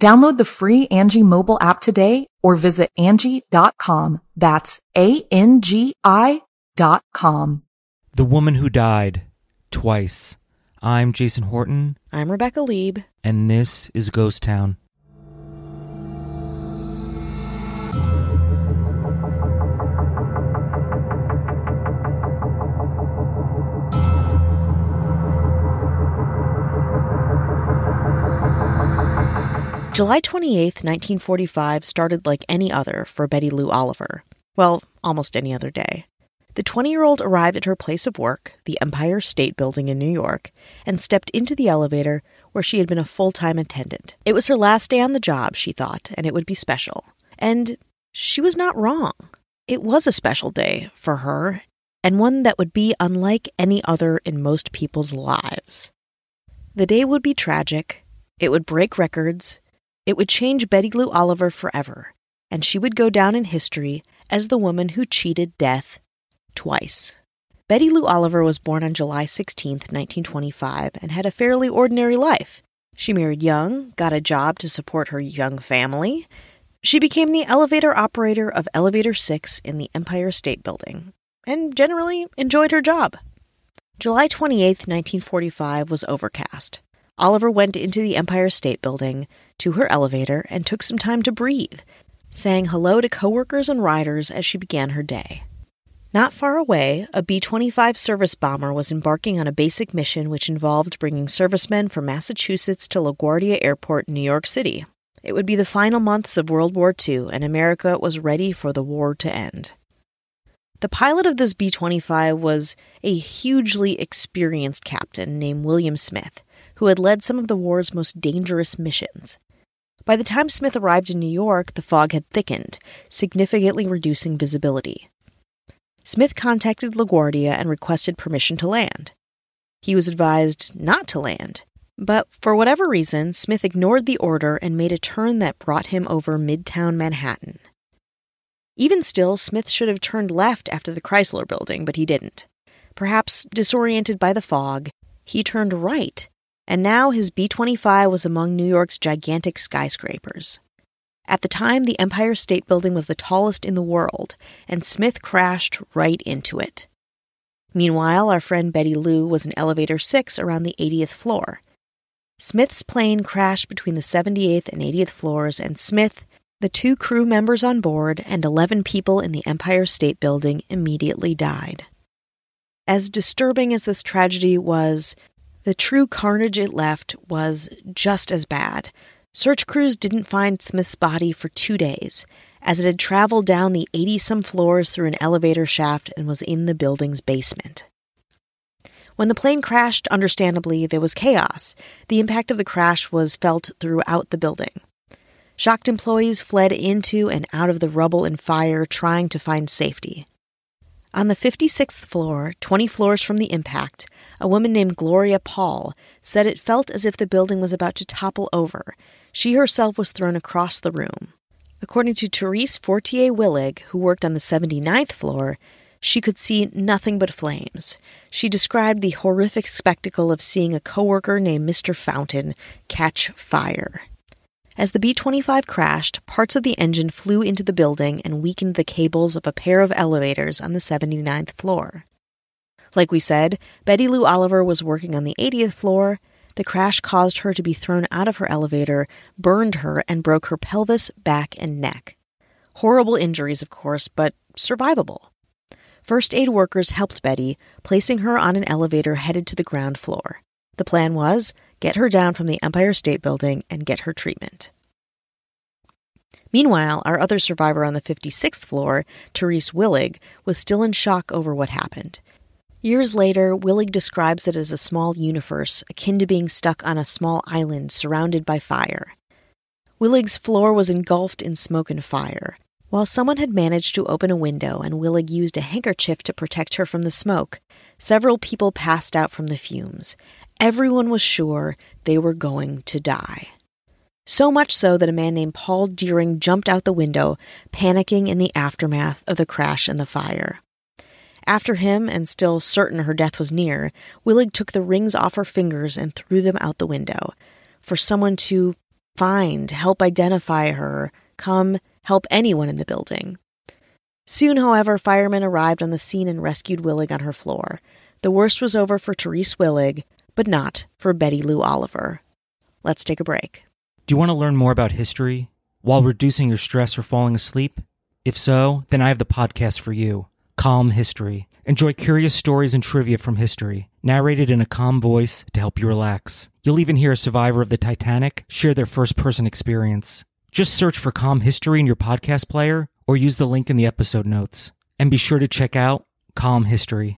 Download the free Angie mobile app today or visit Angie.com. That's ANGI.com. The Woman Who Died Twice. I'm Jason Horton. I'm Rebecca Lieb. And this is Ghost Town. July 28, 1945 started like any other for Betty Lou Oliver. Well, almost any other day. The 20-year-old arrived at her place of work, the Empire State Building in New York, and stepped into the elevator where she had been a full-time attendant. It was her last day on the job, she thought, and it would be special. And she was not wrong. It was a special day for her, and one that would be unlike any other in most people's lives. The day would be tragic. It would break records. It would change Betty Lou Oliver forever, and she would go down in history as the woman who cheated death twice. Betty Lou Oliver was born on July 16, 1925, and had a fairly ordinary life. She married young, got a job to support her young family. She became the elevator operator of Elevator 6 in the Empire State Building, and generally enjoyed her job. July 28, 1945 was overcast. Oliver went into the Empire State Building to her elevator and took some time to breathe, saying hello to coworkers and riders as she began her day. Not far away, a B-25 service bomber was embarking on a basic mission which involved bringing servicemen from Massachusetts to LaGuardia Airport in New York City. It would be the final months of World War II, and America was ready for the war to end. The pilot of this B-25 was a hugely experienced captain named William Smith, who had led some of the war's most dangerous missions. By the time Smith arrived in New York, the fog had thickened, significantly reducing visibility. Smith contacted LaGuardia and requested permission to land. He was advised not to land, but for whatever reason, Smith ignored the order and made a turn that brought him over Midtown Manhattan. Even still, Smith should have turned left after the Chrysler building, but he didn't. Perhaps disoriented by the fog, he turned right, and now his B-25 was among New York's gigantic skyscrapers. At the time, the Empire State Building was the tallest in the world, and Smith crashed right into it. Meanwhile, our friend Betty Lou was in Elevator 6 around the 80th floor. Smith's plane crashed between the 78th and 80th floors, and Smith, the two crew members on board, and 11 people in the Empire State Building immediately died. As disturbing as this tragedy was, the true carnage it left was just as bad. Search crews didn't find Smith's body for 2 days, as it had traveled down the 80-some floors through an elevator shaft and was in the building's basement. When the plane crashed, understandably, there was chaos. The impact of the crash was felt throughout the building. Shocked employees fled into and out of the rubble and fire, trying to find safety. On the 56th floor, 20 floors from the impact, a woman named Gloria Paul said it felt as if the building was about to topple over. She herself was thrown across the room. According to Therese Fortier-Willig, who worked on the 79th floor, she could see nothing but flames. She described the horrific spectacle of seeing a coworker named Mr. Fountain catch fire. As the B-25 crashed, parts of the engine flew into the building and weakened the cables of a pair of elevators on the 79th floor. Like we said, Betty Lou Oliver was working on the 80th floor. The crash caused her to be thrown out of her elevator, burned her, and broke her pelvis, back, and neck. Horrible injuries, of course, but survivable. First aid workers helped Betty, placing her on an elevator headed to the ground floor. The plan was, get her down from the Empire State Building and get her treatment. Meanwhile, our other survivor on the 56th floor, Therese Willig, was still in shock over what happened. Years later, Willig describes it as a small universe, akin to being stuck on a small island surrounded by fire. Willig's floor was engulfed in smoke and fire. While someone had managed to open a window and Willig used a handkerchief to protect her from the smoke, several people passed out from the fumes. Everyone was sure they were going to die. So much so that a man named Paul Deering jumped out the window, panicking in the aftermath of the crash and the fire. After him, and still certain her death was near, Willig took the rings off her fingers and threw them out the window. For someone to find, help identify her, come help anyone in the building. Soon, however, firemen arrived on the scene and rescued Willig on her floor. The worst was over for Therese Willig, but not for Betty Lou Oliver. Let's take a break. Do you want to learn more about history while reducing your stress or falling asleep? If so, then I have the podcast for you. Calm History. Enjoy curious stories and trivia from history, narrated in a calm voice to help you relax. You'll even hear a survivor of the Titanic share their first-person experience. Just search for Calm History in your podcast player or use the link in the episode notes. And be sure to check out Calm History.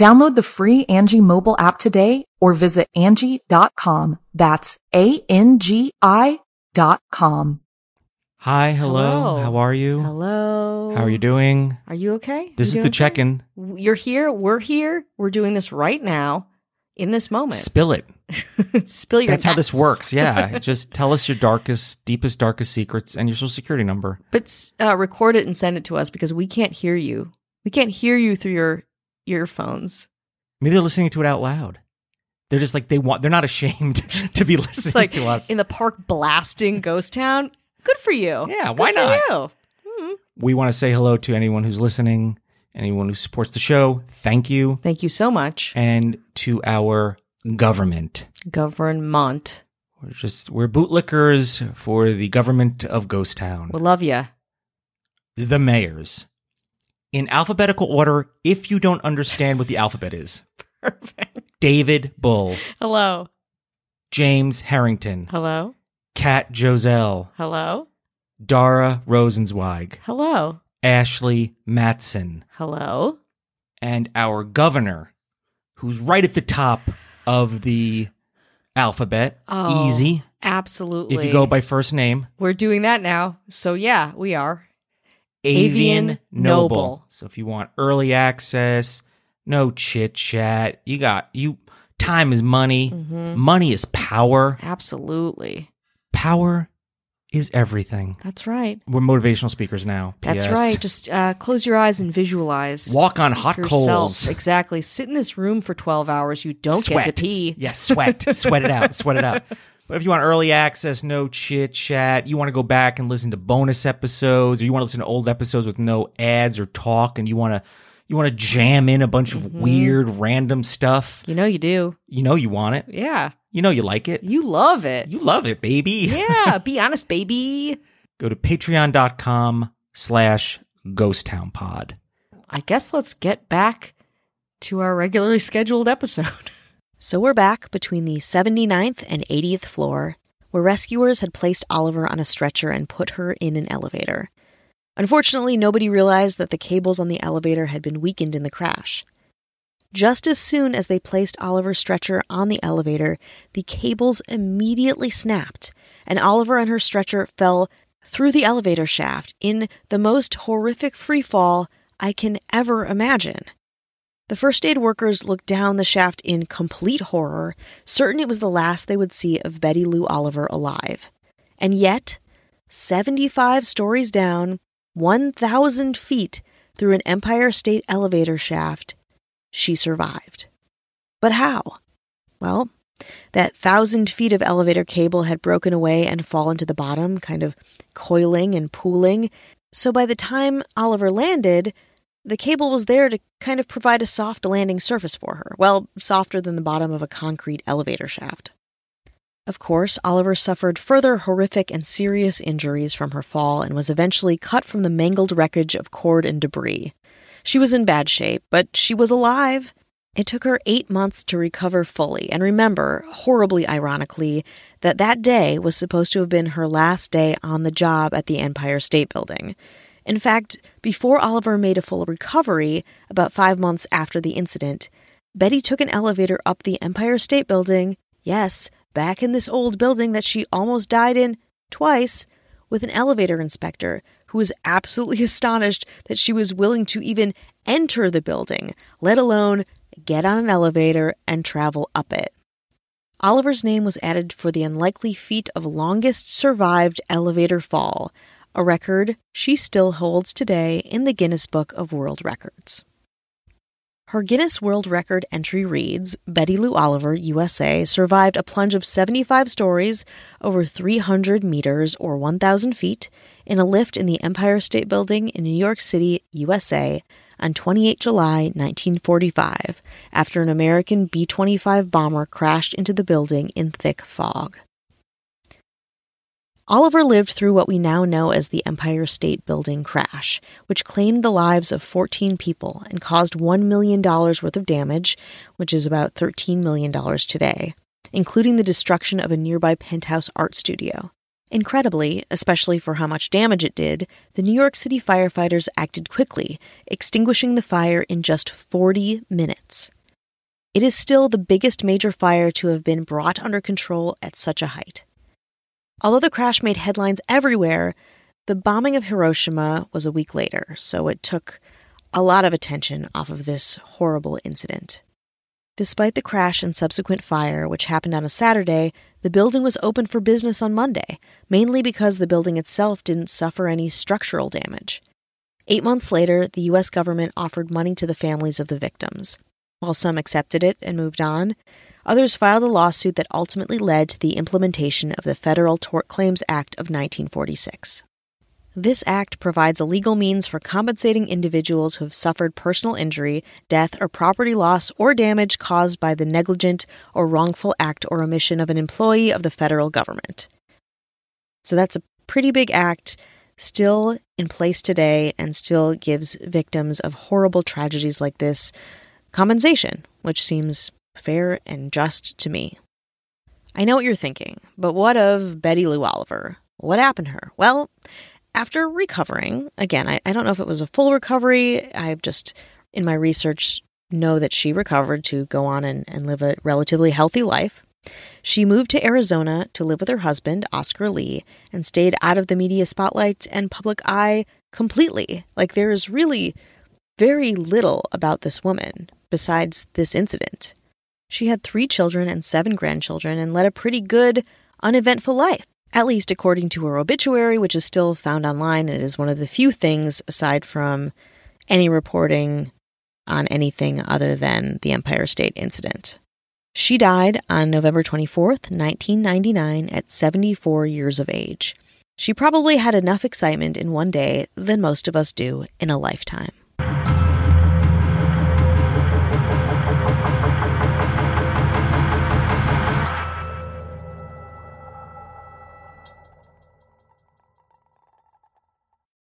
Download the free Angie mobile app today or visit Angie.com. That's ANGI.com. Hi, hello. How are you? Hello. How are you doing? Are you okay? This is the check-in. You're here. We're doing this right now in this moment. Spill it. Spill your nuts. That's how this works, yeah. Just tell us your darkest, deepest, darkest secrets and your social security number. But record it and send it to us because we can't hear you. We can't hear you through your earphones. Maybe they're listening to it out loud. They're just like, they're not ashamed to be listening like to us. In the park blasting Ghost Town. Good for you. Yeah, why not? Mm-hmm. We want to say hello to anyone who's listening, anyone who supports the show. Thank you. Thank you so much. And to our government. Government. We're bootlickers for the government of Ghost Town. We love you. The mayors. In alphabetical order, if you don't understand what the alphabet is. Perfect. David Bull. Hello. James Harrington. Hello. Kat Joselle. Hello. Dara Rosenzweig. Hello. Ashley Matson. Hello. And our governor, who's right at the top of the alphabet. Oh, easy. Absolutely. If you go by first name. We're doing that now. So yeah, we are. Avian Noble. So if you want early access, no chit chat, time is money. Mm-hmm. Money is power. Absolutely. Power is everything. That's right. We're motivational speakers now. P.S. That's right. Just close your eyes and visualize. Walk on hot coals. Exactly. Sit in this room for 12 hours. You don't get to pee. Yeah, sweat. Sweat it out. Sweat it out. But if you want early access, no chit chat, you want to go back and listen to bonus episodes, or you want to listen to old episodes with no ads or talk, and you want to jam in a bunch of weird, random stuff. You know you do. You know you want it. Yeah. You know you like it. You love it. You love it, baby. Yeah. Be honest, baby. Go to patreon.com/ghosttownpod. I guess let's get back to our regularly scheduled episode. So we're back between the 79th and 80th floor, where rescuers had placed Oliver on a stretcher and put her in an elevator. Unfortunately, nobody realized that the cables on the elevator had been weakened in the crash. Just as soon as they placed Oliver's stretcher on the elevator, the cables immediately snapped, and Oliver and her stretcher fell through the elevator shaft in the most horrific free fall I can ever imagine. The first aid workers looked down the shaft in complete horror, certain it was the last they would see of Betty Lou Oliver alive. And yet, 75 stories down, 1,000 feet through an Empire State elevator shaft, she survived. But how? Well, that 1,000 feet of elevator cable had broken away and fallen to the bottom, kind of coiling and pooling. So by the time Oliver landed, the cable was there to kind of provide a soft landing surface for her. Well, softer than the bottom of a concrete elevator shaft. Of course, Oliver suffered further horrific and serious injuries from her fall and was eventually cut from the mangled wreckage of cord and debris. She was in bad shape, but she was alive. It took her 8 months to recover fully. And remember, horribly ironically, that day was supposed to have been her last day on the job at the Empire State Building. In fact, before Oliver made a full recovery, about 5 months after the incident, Betty took an elevator up the Empire State Building, yes, back in this old building that she almost died in twice, with an elevator inspector who was absolutely astonished that she was willing to even enter the building, let alone get on an elevator and travel up it. Oliver's name was added for the unlikely feat of longest survived elevator fall, a record she still holds today in the Guinness Book of World Records. Her Guinness World Record entry reads, Betty Lou Oliver, USA, survived a plunge of 75 stories, over 300 meters or 1,000 feet, in a lift in the Empire State Building in New York City, USA, on 28 July 1945, after an American B-25 bomber crashed into the building in thick fog. Oliver lived through what we now know as the Empire State Building crash, which claimed the lives of 14 people and caused $1 million worth of damage, which is about $13 million today, including the destruction of a nearby penthouse art studio. Incredibly, especially for how much damage it did, the New York City firefighters acted quickly, extinguishing the fire in just 40 minutes. It is still the biggest major fire to have been brought under control at such a height. Although the crash made headlines everywhere, the bombing of Hiroshima was a week later, so it took a lot of attention off of this horrible incident. Despite the crash and subsequent fire, which happened on a Saturday, the building was open for business on Monday, mainly because the building itself didn't suffer any structural damage. 8 months later, the U.S. government offered money to the families of the victims. While some accepted it and moved on, others filed a lawsuit that ultimately led to the implementation of the Federal Tort Claims Act of 1946. This act provides a legal means for compensating individuals who have suffered personal injury, death, or property loss or damage caused by the negligent or wrongful act or omission of an employee of the federal government. So that's a pretty big act, still in place today and still gives victims of horrible tragedies like this compensation, which seems fair and just to me. I know what you're thinking, but what of Betty Lou Oliver? What happened to her? Well, after recovering, again, I don't know if it was a full recovery. I've just, in my research, know that she recovered to go on and live a relatively healthy life. She moved to Arizona to live with her husband, Oscar Lee, and stayed out of the media spotlight and public eye completely. Like, there is really very little about this woman besides this incident. She had 3 children and 7 grandchildren and led a pretty good, uneventful life, at least according to her obituary, which is still found online and is one of the few things, aside from any reporting on anything other than the Empire State incident. She died on November 24th, 1999, at 74 years of age. She probably had enough excitement in one day than most of us do in a lifetime.